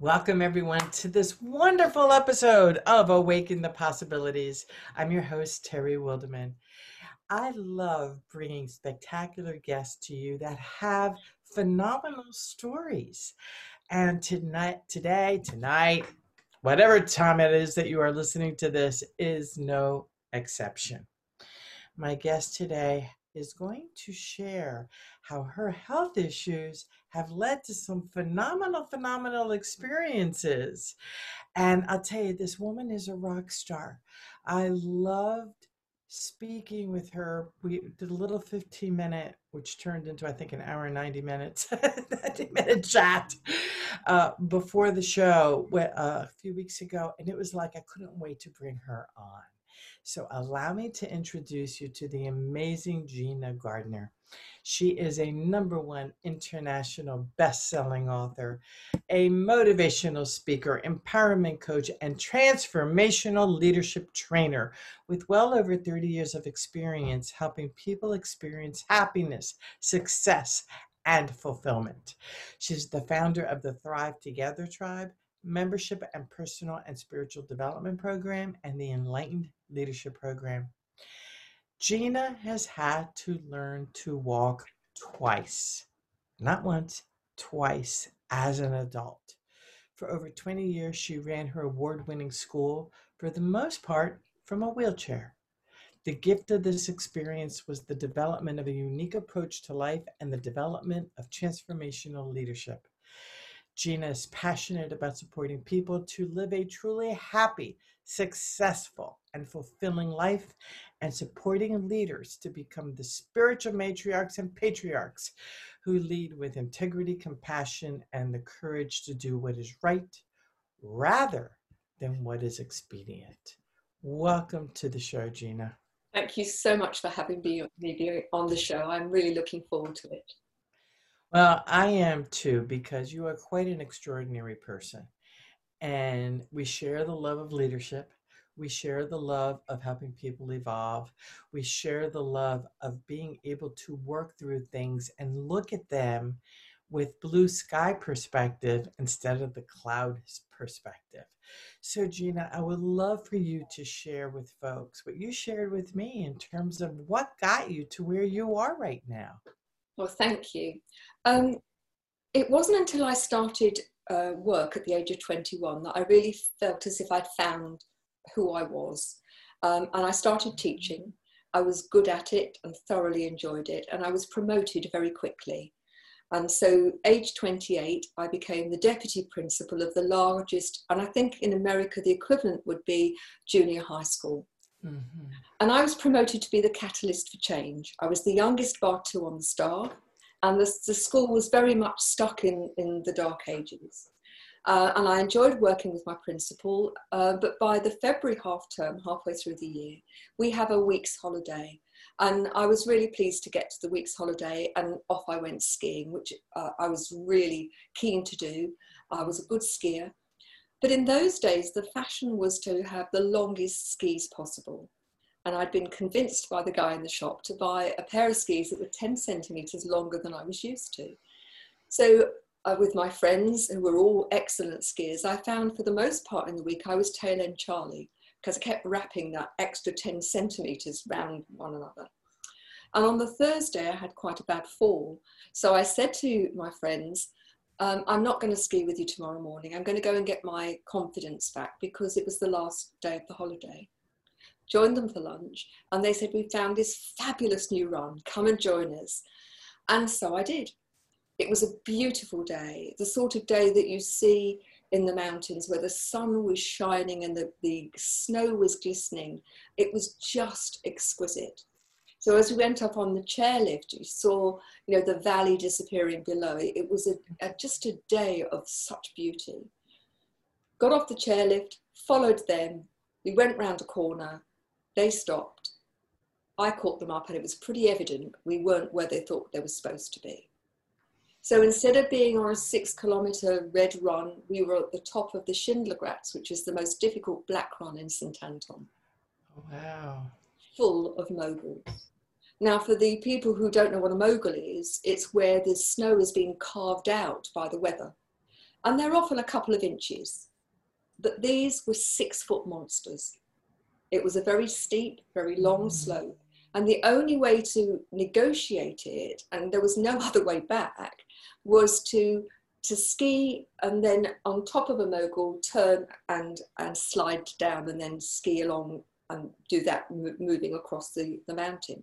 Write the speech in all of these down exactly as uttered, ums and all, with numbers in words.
Welcome everyone to this wonderful episode of Awaken the Possibilities. I'm your host, Terry Wilderman. I love bringing spectacular guests to you that have phenomenal stories. And tonight, today, tonight, whatever time it is that you are listening to this is no exception. My guest today is going to share how her health issues have led to some phenomenal, phenomenal experiences. And I'll tell you, this woman is a rock star. I loved speaking with her. We did a little fifteen minute, which turned into, I think, an hour and ninety minutes, ninety minute chat uh, before the show a few weeks ago. And it was like, I couldn't wait to bring her on. So allow me to introduce you to the amazing Gina Gardner. She is a number one international best-selling author, a motivational speaker, empowerment coach, and transformational leadership trainer with well over thirty years of experience helping people experience happiness, success, and fulfillment. She's the founder of the Thrive Together Tribe, membership and personal and spiritual development program, and the Enlightened Leadership program. Gina has had to learn to walk twice, not once, twice as an adult. For over twenty years, she ran her award-winning school, for the most part, from a wheelchair. The gift of this experience was the development of a unique approach to life and the development of transformational leadership. Gina is passionate about supporting people to live a truly happy, successful, and fulfilling life, and supporting leaders to become the spiritual matriarchs and patriarchs who lead with integrity, compassion, and the courage to do what is right rather than what is expedient. Welcome to the show, Gina. Thank you so much for having me on the show. I'm really looking forward to it. Well, I am too, because you are quite an extraordinary person. And we share the love of leadership. We share the love of helping people evolve. We share the love of being able to work through things and look at them with blue sky perspective instead of the cloud perspective. So Gina, I would love for you to share with folks what you shared with me in terms of what got you to where you are right now. Well, thank you. Um, it wasn't until I started uh, work at the age of twenty-one that I really felt as if I'd found who I was. Um, and I started teaching. I was good at it and thoroughly enjoyed it. And I was promoted very quickly. And so age twenty-eight, I became the deputy principal of the largest, and I think in America, the equivalent would be junior high school. Mm-hmm. And I was promoted to be the catalyst for change. I was the youngest bar two on the staff, and the, the school was very much stuck in, in the dark ages. Uh, and I enjoyed working with my principal, uh, but by the February half term, halfway through the year, we have a week's holiday. And I was really pleased to get to the week's holiday, and off I went skiing, which uh, I was really keen to do. I was a good skier. But in those days, the fashion was to have the longest skis possible. And I'd been convinced by the guy in the shop to buy a pair of skis that were ten centimetres longer than I was used to. So uh, with my friends, who were all excellent skiers, I found for the most part in the week, I was tail end Charlie, because I kept wrapping that extra ten centimetres round one another. And on the Thursday, I had quite a bad fall. So I said to my friends, Um, I'm not going to ski with you tomorrow morning. I'm going to go and get my confidence back, because it was the last day of the holiday. Joined them for lunch, and they said, we found this fabulous new run. Come and join us. And so I did. It was a beautiful day, the sort of day that you see in the mountains where the sun was shining and the, the snow was glistening. It was just exquisite. So as we went up on the chairlift, you saw, you know, the valley disappearing below. It was a, a, just a day of such beauty. Got off the chairlift, followed them. We went round a corner. They stopped. I caught them up, and it was pretty evident we weren't where they thought they were supposed to be. So instead of being on a six kilometre red run, we were at the top of the Schindlergratz, which is the most difficult black run in Saint Anton. Wow. Full of moguls. Now, for the people who don't know what a mogul is, it's where the snow is being carved out by the weather. and they're often a couple of inches. But these were six foot monsters. It was a very steep, very long slope. And the only way to negotiate it, and there was no other way back, was to, to ski and then on top of a mogul, turn and, and slide down and then ski along and do that moving across the, the mountain.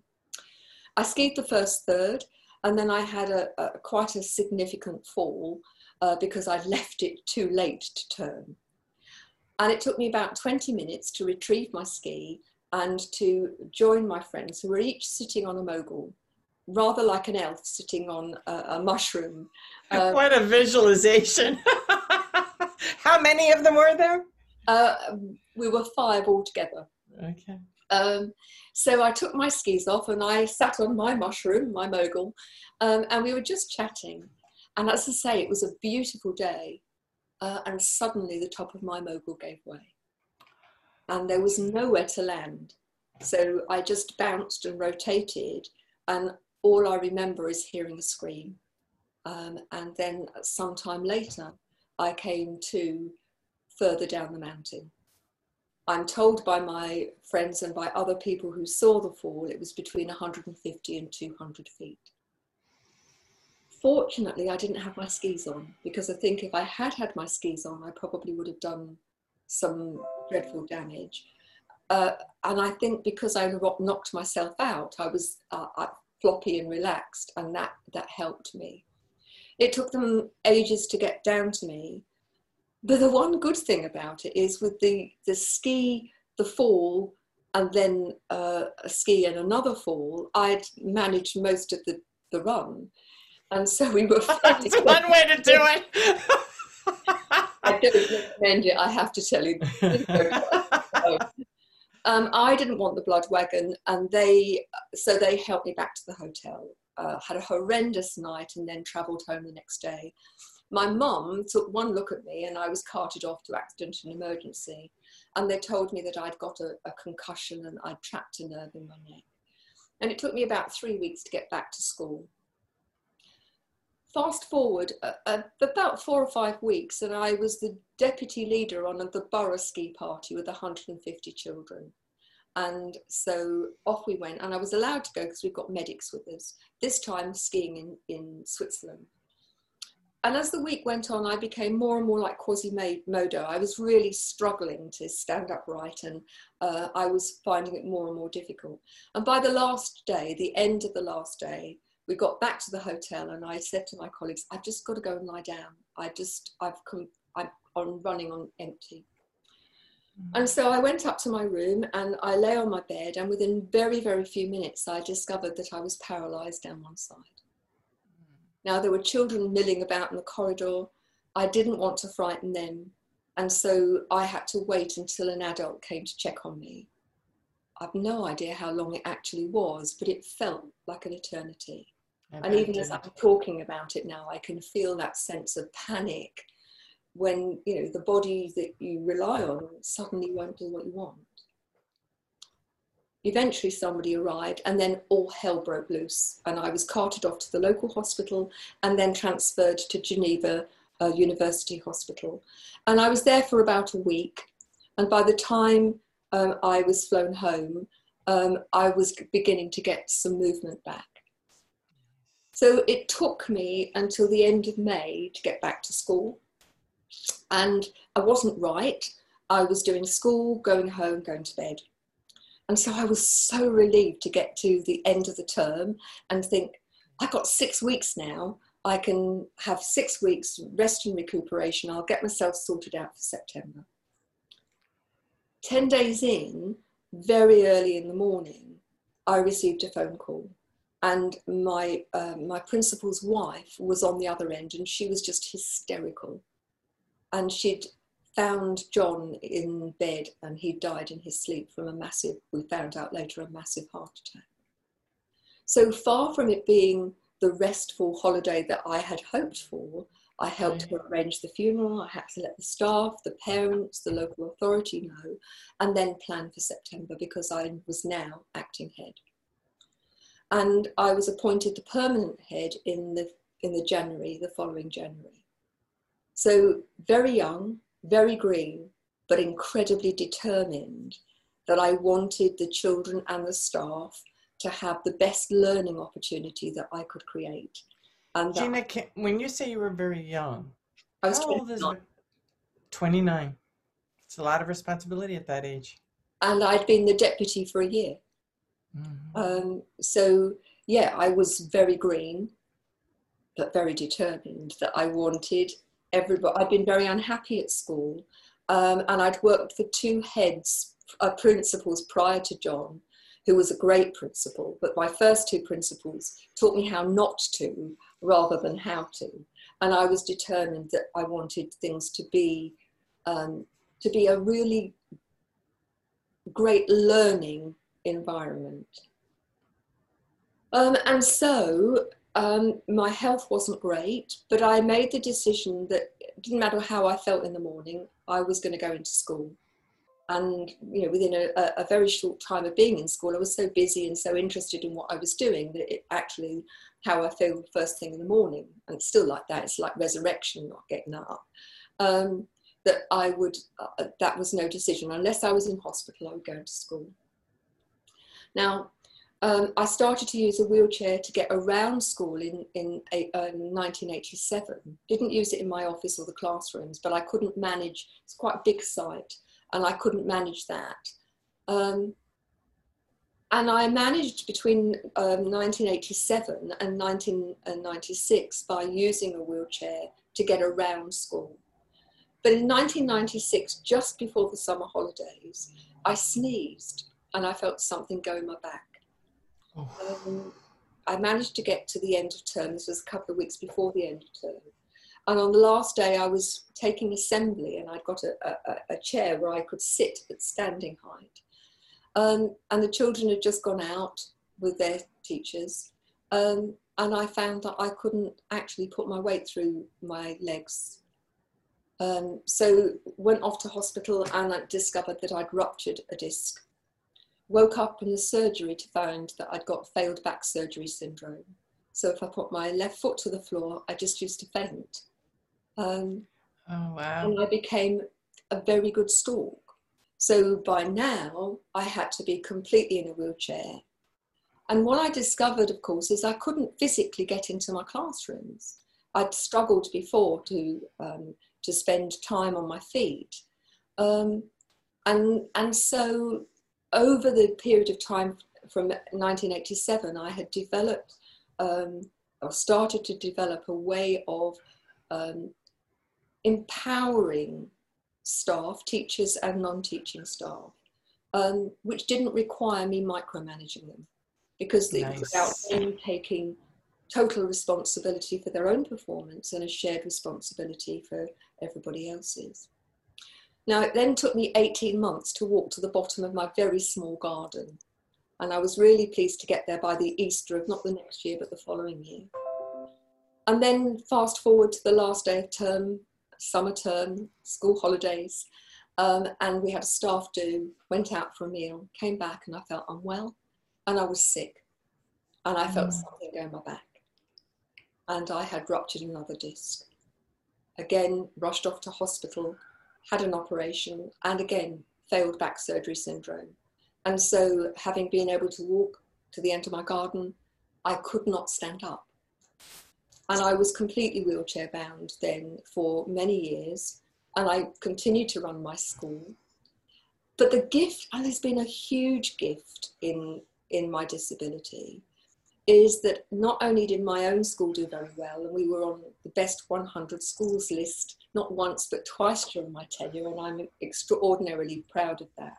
I skied the first third, and then I had a, a quite a significant fall uh, because I left it too late to turn. And it took me about twenty minutes to retrieve my ski and to join my friends who were each sitting on a mogul, rather like an elf sitting on a, a mushroom. Um, what a visualization. How many of them were there? Uh, we were five altogether. Okay. Um, so I took my skis off and I sat on my mushroom, my mogul, um, and we were just chatting. And as I say, it was a beautiful day. Uh, and suddenly the top of my mogul gave way. And there was nowhere to land. So I just bounced and rotated. And all I remember is hearing a scream. Um, and then sometime later, I came to further down the mountain. I'm told by my friends and by other people who saw the fall, it was between one hundred fifty and two hundred feet. Fortunately, I didn't have my skis on, because I think if I had had my skis on, I probably would have done some dreadful damage. Uh, and I think because I knocked myself out, I was uh, floppy and relaxed, and that, that helped me. It took them ages to get down to me. But the one good thing about it is with the, the ski, the fall, and then uh, a ski and another fall, I'd managed most of the, the run. And so we were... That's one way to do it. I don't recommend it, I have to tell you. um, I didn't want the blood wagon, and they, so they helped me back to the hotel. Uh, had a horrendous night and then travelled home the next day. My mum took one look at me and I was carted off to accident and emergency. And they told me that I'd got a, a concussion and I'd trapped a nerve in my neck. And it took me about three weeks to get back to school. Fast forward uh, uh, about four or five weeks, and I was the deputy leader on the borough ski party with one hundred fifty children. And so off we went, and I was allowed to go because we've got medics with us, this time skiing in, in Switzerland. And as the week went on, I became more and more like Quasimodo. I was really struggling to stand upright, and uh, I was finding it more and more difficult. And by the last day, the end of the last day, we got back to the hotel and I said to my colleagues, I've just got to go and lie down. I just, I've come, I'm running on empty. Mm-hmm. And so I went up to my room and I lay on my bed, and within very, very few minutes, I discovered that I was paralyzed down one side. Mm-hmm. Now there were children milling about in the corridor. I didn't want to frighten them. And so I had to wait until an adult came to check on me. I've no idea how long it actually was, but it felt like an eternity. And, and even as I'm talking about it now, I can feel that sense of panic when, you know, the body that you rely on suddenly won't do what you want. Eventually somebody arrived, and then all hell broke loose, and I was carted off to the local hospital and then transferred to Geneva uh, University Hospital. And I was there for about a week. And by the time um, I was flown home, um, I was beginning to get some movement back. So it took me until the end of May to get back to school. And I wasn't right. I was doing school, going home, going to bed. And so I was so relieved to get to the end of the term and think, I've got six weeks now. I can have six weeks rest and recuperation. I'll get myself sorted out for September. Ten days in, very early in the morning, I received a phone call. And my uh, my principal's wife was on the other end, and she was just hysterical. And she'd found John in bed, and he died in his sleep from a massive, we found out later, a massive heart attack. So far from it being the restful holiday that I had hoped for, I helped her arrange the funeral. I had to let the staff, the parents, the local authority know, and then plan for September, because I was now acting head. And I was appointed the permanent head in the in the January, the following January. So very young, very green, but incredibly determined that I wanted the children and the staff to have the best learning opportunity that I could create. And Gina, can, when you say you were very young, I was twenty-nine. It's a lot of responsibility at that age. And I'd been the deputy for a year. Mm-hmm. Um, so yeah, I was very green, but very determined that I wanted everybody. I'd been very unhappy at school. Um, and I'd worked for two heads, uh, principals prior to John, who was a great principal. But my first two principals taught me how not to rather than how to. And I was determined that I wanted things to be, um, to be a really great learning environment. Um, and so um, my health wasn't great, but I made the decision that it didn't matter how I felt in the morning, I was going to go into school. And, you know, within a, a very short time of being in school, I was so busy and so interested in what I was doing that it actually, how I feel first thing in the morning, and it's still like that, it's like resurrection, not getting up, um, that I would, uh, that was no decision. Unless I was in hospital, I would go into school. Now, um, I started to use a wheelchair to get around school in, in a, uh, nineteen eighty-seven. Didn't use it in my office or the classrooms, but I couldn't manage, it's quite a big site, and I couldn't manage that. Um, and I managed between um, nineteen eighty-seven and nineteen ninety-six by using a wheelchair to get around school. But in nineteen ninety-six, just before the summer holidays, I sneezed and I felt something go in my back. Oh. Um, I managed to get to the end of term. This was a couple of weeks before the end of term. And on the last day, I was taking assembly, and I'd got a, a, a chair where I could sit at standing height. Um, and the children had just gone out with their teachers. Um, and I found that I couldn't actually put my weight through my legs. Um, so went off to hospital, and I discovered that I'd ruptured a disc. Woke up in the surgery to find that I'd got failed back surgery syndrome. So if I put my left foot to the floor, I just used to faint. Um, oh, wow. And I became a very good stalk. So by now, I had to be completely in a wheelchair. And what I discovered, of course, is I couldn't physically get into my classrooms. I'd struggled before to, um, to spend time on my feet. Um, and, and so over the period of time from nineteen eighty-seven, I had developed um, or started to develop a way of Um, empowering staff, teachers and non-teaching staff, um, which didn't require me micromanaging them, because nice. It was about them taking total responsibility for their own performance and a shared responsibility for everybody else's. Now, it then took me eighteen months to walk to the bottom of my very small garden, and I was really pleased to get there by the Easter of not the next year but the following year. And then fast forward to the last day of term, summer term, school holidays, um, and we had a staff do, went out for a meal, came back, and I felt unwell, and I was sick, and I felt mm. something go in my back, and I had ruptured another disc. Again, rushed off to hospital, had an operation, and again, failed back surgery syndrome. And so, having been able to walk to the end of my garden, I could not stand up. And I was completely wheelchair bound then for many years, and I continued to run my school. But the gift, and there's been a huge gift in, in my disability, is that not only did my own school do very well, and we were on the best one hundred schools list, not once but twice during my tenure, and I'm extraordinarily proud of that.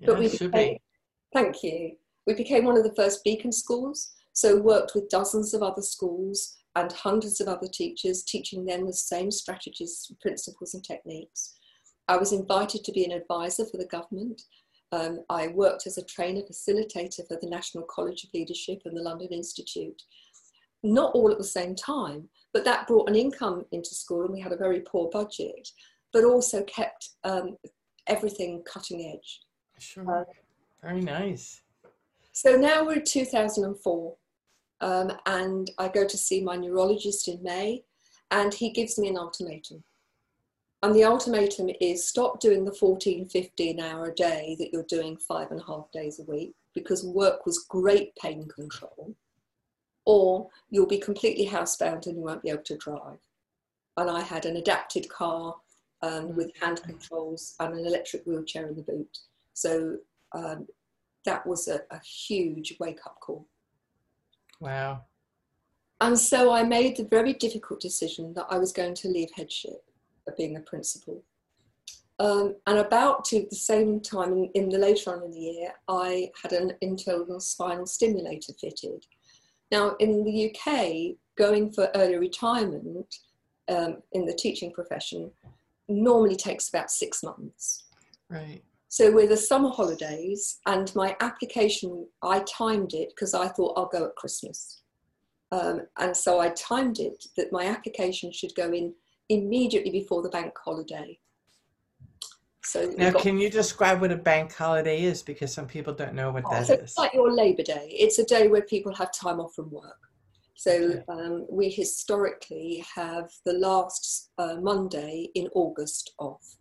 Yeah, but we became, be. Thank you. We became one of the first beacon schools, so worked with dozens of other schools and hundreds of other teachers, teaching them the same strategies, principles and techniques. I was invited to be an advisor for the government. Um, I worked as a trainer facilitator for the National College of Leadership and the London Institute. Not all at the same time, but that brought an income into school, and we had a very poor budget, but also kept um, everything cutting edge. Sure, uh, very nice. So now we're in two thousand four. Um, and I go to see my neurologist in May, and he gives me an ultimatum. And the ultimatum is stop doing the fourteen, fifteen hour a day that you're doing five and a half days a week, because work was great pain control, or you'll be completely housebound and you won't be able to drive. And I had an adapted car um, with hand controls and an electric wheelchair in the boot. So um, that was a, a huge wake-up call. Wow. And so I made the very difficult decision that I was going to leave headship, of being a principal. Um, and about to the same time, in, in the later on in the year, I had an internal spinal stimulator fitted. Now, in the U K, going for early retirement um, in the teaching profession normally takes about six months. Right. So with the summer holidays and my application, I timed it because I thought I'll go at Christmas. Um, and so I timed it that my application should go in immediately before the bank holiday. So now, got, can you describe what a bank holiday is? Because some people don't know what that so is. It's like your Labor Day. It's a day where people have time off from work. So okay. um, we historically have the last uh, Monday in August off.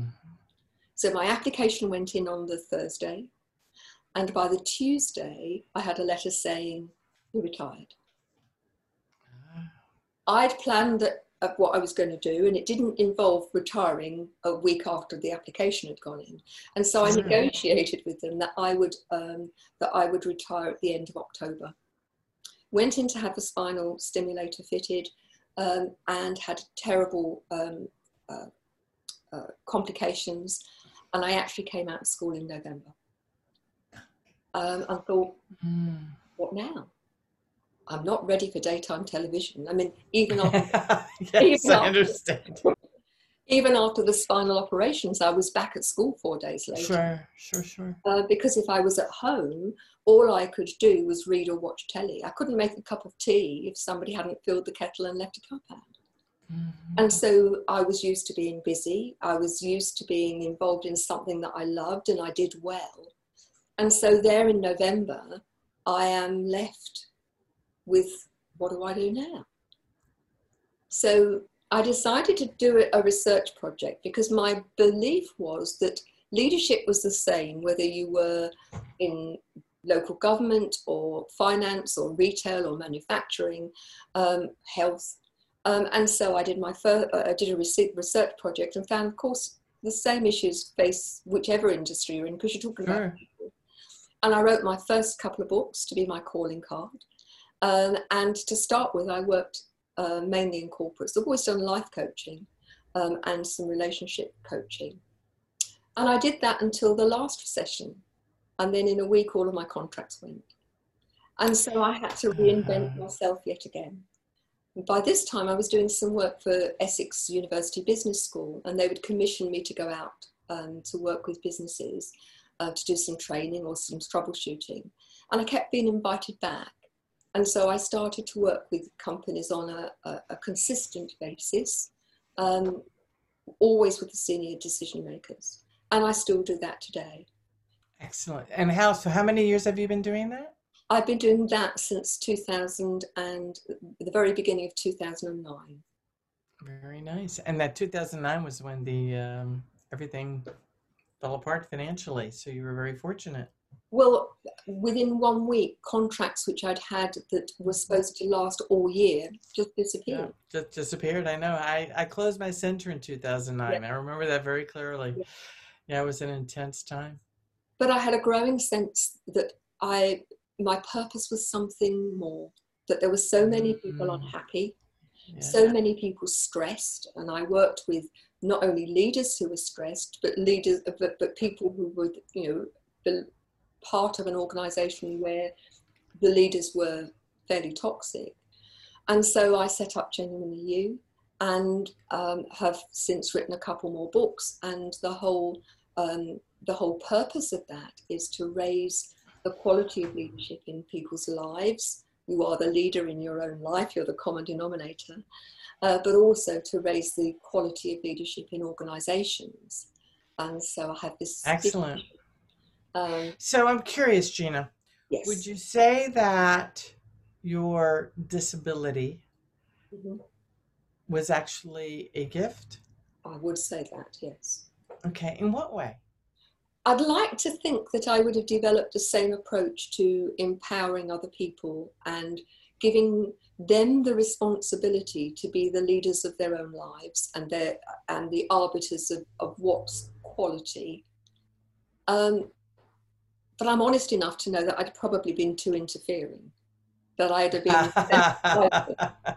Mm-hmm. So my application went in on the Thursday, and by the Tuesday, I had a letter saying, "You're retired." Uh. I'd planned that of what I was going to do, and it didn't involve retiring a week after the application had gone in, and so I negotiated with them that I would um, that I would retire at the end of October. Went in to have a spinal stimulator fitted, um, and had terrible um, uh, uh, complications, and I actually came out of school in November. Um, and thought, mm. what now? I'm not ready for daytime television. I mean, even after, yes, even, I after understand. even after the spinal operations, I was back at school four days later. Sure, sure, sure. Uh, because if I was at home, all I could do was read or watch telly. I couldn't make a cup of tea if somebody hadn't filled the kettle and left a cup out. Mm-hmm. And so I was used to being busy. I was used to being involved in something that I loved and I did well. And so there in November, I am left with what do I do now? So I decided to do a research project because my belief was that leadership was the same whether you were in local government or finance or retail or manufacturing, um, health. Um, and so I did my first, uh, I did a research project and found, of course, the same issues face whichever industry you're in because you're talking sure. about people. And I wrote my first couple of books to be my calling card. Um, and to start with, I worked uh, mainly in corporates. I've always done life coaching um, and some relationship coaching. And I did that until the last session. And then in a week, all of my contracts went. And so I had to reinvent myself yet again. And by this time, I was doing some work for Essex University Business School, and they would commission me to go out um, to work with businesses, uh, to do some training or some troubleshooting. And I kept being invited back. And so I started to work with companies on a, a, a consistent basis, um, always with the senior decision makers. And I still do that today. Excellent. And how, so how many years have you been doing that? I've been doing that since two thousand and the very beginning of two thousand nine. Very nice. And that two thousand nine was when the um, everything fell apart financially. So you were very fortunate. Well, within one week, contracts which I'd had that were supposed to last all year just disappeared. Yeah, just disappeared. I know. I, I closed my center in two thousand nine. Yeah. I remember that very clearly. Yeah. yeah, it was an intense time. But I had a growing sense that I my purpose was something more, that there were so many people mm-hmm. unhappy, yeah. so many people stressed, and I worked with not only leaders who were stressed, but leaders, but, but people who would, you know, part of an organization where the leaders were fairly toxic. And so I set up Genuinely You and um, have since written a couple more books. And the whole, um, the whole purpose of that is to raise the quality of leadership in people's lives. You are the leader in your own life, you're the common denominator, uh, but also to raise the quality of leadership in organizations. And so I have this- Excellent. Um, so I'm curious, Gina, yes. would you say that your disability mm-hmm. was actually a gift I would say that, yes. Okay, in what way? I'd like to think that I would have developed the same approach to empowering other people and giving them the responsibility to be the leaders of their own lives and their and the arbiters of, of what's quality. Um, but I'm honest enough to know that I'd probably been too interfering, that I'd have been...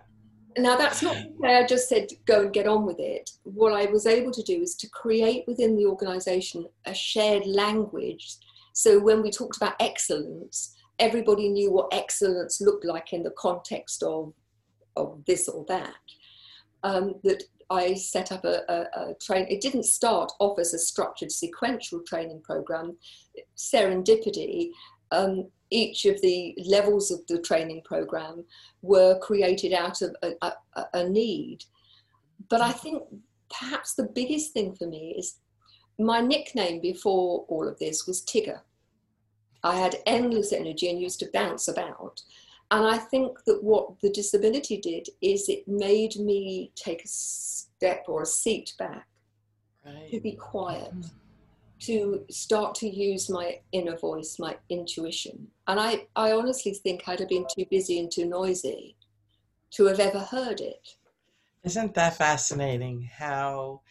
Now, that's not to say I just said, go and get on with it. What I was able to do is to create within the organisation a shared language. So when we talked about excellence, everybody knew what excellence looked like in the context of, of this or that. Um, that I set up a, a, a train. It didn't start off as a structured sequential training programme. Serendipity. Um, each of the levels of the training program were created out of a, a, a need. But I think perhaps the biggest thing for me is my nickname before all of this was Tigger. I had endless energy and used to bounce about. And I think that what the disability did is it made me take a step or a seat back, right, to be quiet. Mm-hmm. To start to use my inner voice, my intuition. And I, I honestly think I'd have been too busy and too noisy to have ever heard it. Isn't that fascinating how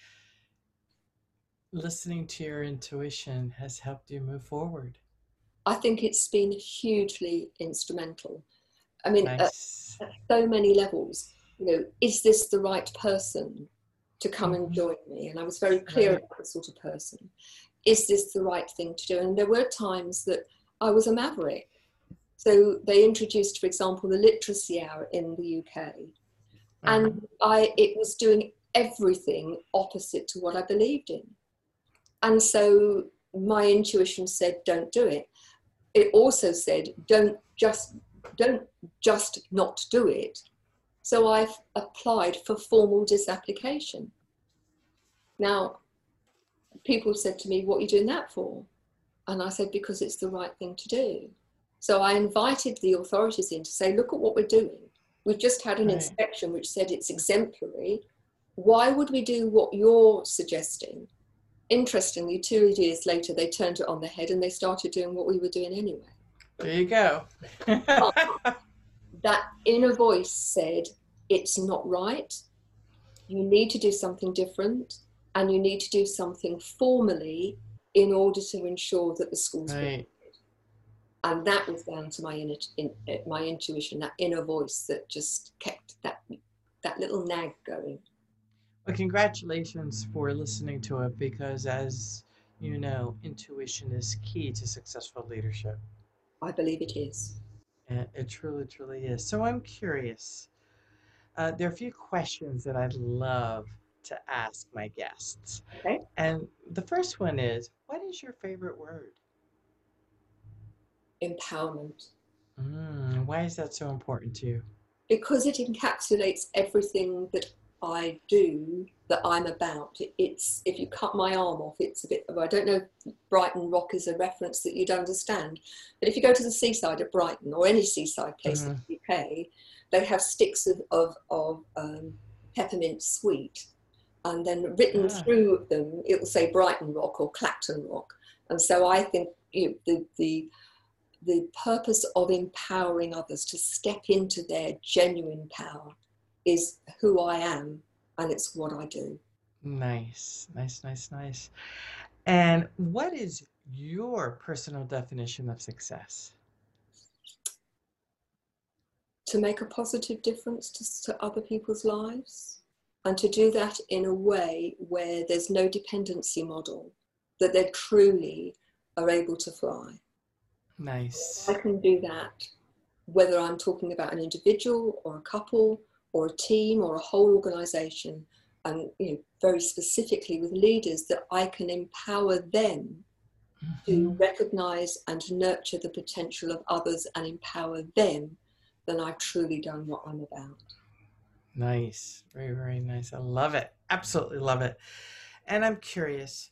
listening to your intuition has helped you move forward? I think it's been hugely instrumental. I mean, nice. at, at so many levels. You know, is this the right person to come and join me? And I was very clear right. about the sort of person. Is this the right thing to do? And there were times that I was a maverick. So they introduced, for example, the literacy hour in the U K. And I, it was doing everything opposite to what I believed in. And so my intuition said, don't do it. It also said, don't just, don't just not do it. So I've applied for formal disapplication. Now, people said to me, what are you doing that for? And I said, because it's the right thing to do. So I invited the authorities in to say, look at what we're doing. We've just had an right. inspection which said it's exemplary. Why would we do what you're suggesting? Interestingly, two years later, they turned it on the head and they started doing what we were doing anyway. There you go. But that inner voice said, it's not right. You need to do something different. And you need to do something formally in order to ensure that the school's right. And that was down to my inner, in, my intuition, that inner voice that just kept that that little nag going. Well, congratulations for listening to it, because as you know, intuition is key to successful leadership. I believe it is. And it truly, truly is. So I'm curious. Uh, there are a few questions that I love to ask my guests. Okay. And the first one is, what is your favorite word? Empowerment. Mm, why is that so important to you? Because it encapsulates everything that I do, that I'm about. It's, if you cut my arm off, it's a bit, I don't know if Brighton Rock is a reference that you'd understand, but if you go to the seaside at Brighton or any seaside place mm-hmm. in the U K, they have sticks of, of, of um, peppermint sweet. And then written ah. through them, it will say Brighton Rock or Clacton Rock. And so I think you know, the, the, the purpose of empowering others to step into their genuine power is who I am, and it's what I do. Nice, nice, nice, nice. And what is your personal definition of success? To make a positive difference to, to other people's lives. And to do that in a way where there's no dependency model, that they truly are able to fly. Nice. I can do that, whether I'm talking about an individual or a couple or a team or a whole organisation, and you know, very specifically with leaders, that I can empower them mm-hmm. to recognise and nurture the potential of others and empower them, then I've truly done what I'm about. Nice. Very, very nice. I love it. Absolutely love it. And I'm curious,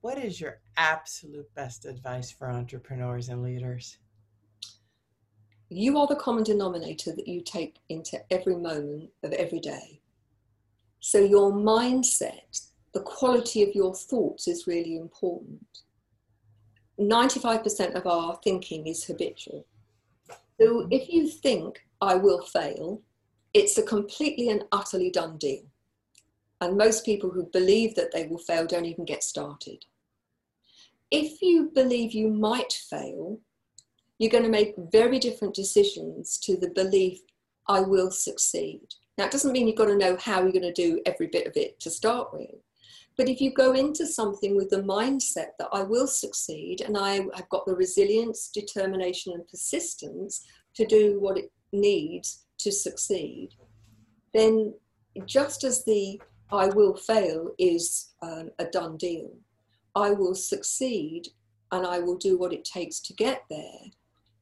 what is your absolute best advice for entrepreneurs and leaders? You are the common denominator that you take into every moment of every day. So your mindset the quality of your thoughts is really important. ninety-five percent of our thinking is habitual. So if you think, I will fail, it's a completely and utterly done deal. And most people who believe that they will fail don't even get started. If you believe you might fail, you're going to make very different decisions to the belief, I will succeed. Now, it doesn't mean you've got to know how you're going to do every bit of it to start with. But if you go into something with the mindset that I will succeed and I have got the resilience, determination and persistence to do what it needs to succeed, then just as the I will fail is um, a done deal, I will succeed and I will do what it takes to get there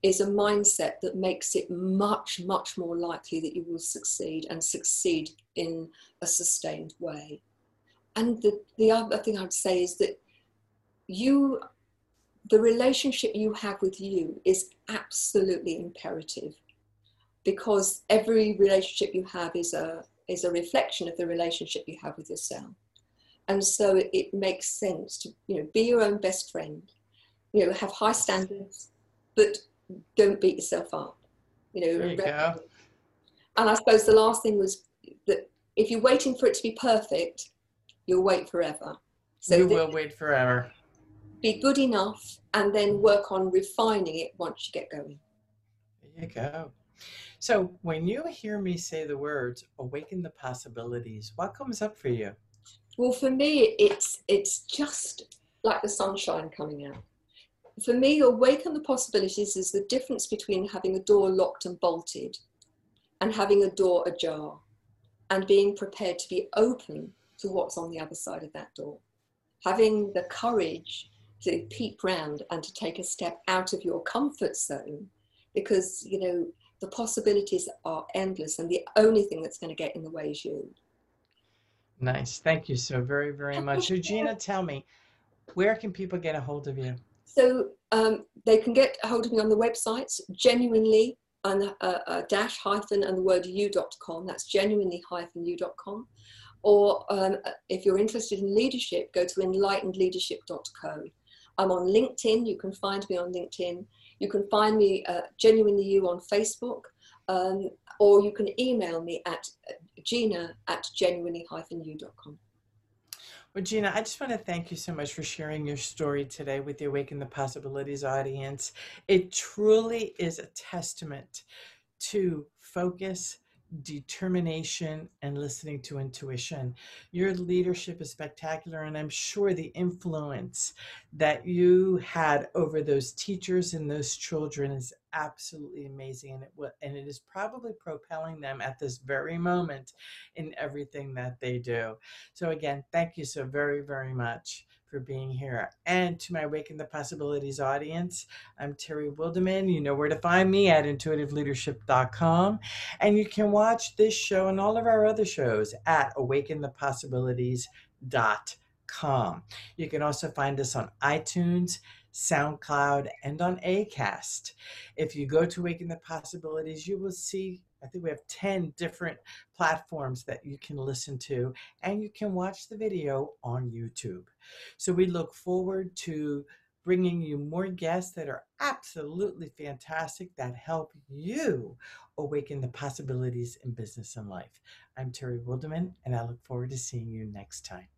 is a mindset that makes it much, much more likely that you will succeed and succeed in a sustained way. And the, the other thing I'd say is that you, the relationship you have with you is absolutely imperative, because every relationship you have is a, is a reflection of the relationship you have with yourself. And so it, it makes sense to, you know, be your own best friend, you know, have high standards, but don't beat yourself up, you know. There you go. And I suppose the last thing was that if you're waiting for it to be perfect, you'll wait forever. So you will wait forever. Be good enough and then work on refining it once you get going. There you go. So when you hear me say the words, awaken the possibilities, what comes up for you? Well, for me, it's, it's just like the sunshine coming out. For me, awaken the possibilities is the difference between having a door locked and bolted and having a door ajar and being prepared to be open to what's on the other side of that door. Having the courage to peep round and to take a step out of your comfort zone, because, you know, the possibilities are endless and the only thing that's going to get in the way is you. Nice. Thank you so very, very much. So Gina, tell me, where can people get a hold of you? So um, they can get a hold of me on the websites, genuinely and uh, uh, dash hyphen and the word you dot com. That's genuinely hyphen you dot com. Or um, if you're interested in leadership, go to enlightened leadership dot co. I'm on LinkedIn. You can find me on LinkedIn. You can find me uh, Genuinely You on Facebook. Um, or you can email me at Gina at genuinely dash you dot com. Well, Gina, I just want to thank you so much for sharing your story today with the Awaken the Possibilities audience. It truly is a testament to focus, determination, and listening to intuition. Your leadership is spectacular, and I'm sure the influence that you had over those teachers and those children is absolutely amazing, and it will, and it is probably propelling them at this very moment in everything that they do. So again, thank you so very, very much for being here. And to my Awaken the Possibilities audience, I'm Terry Wilderman. You know where to find me at intuitive leadership dot com, and you can watch this show and all of our other shows at awaken the possibilities dot com. You can also find us on iTunes, SoundCloud, and on Acast. If you go to Awaken the Possibilities, you will see, I think we have ten different platforms that you can listen to, and you can watch the video on YouTube. So we look forward to bringing you more guests that are absolutely fantastic that help you awaken the possibilities in business and life. I'm Terry Wilderman, and I look forward to seeing you next time.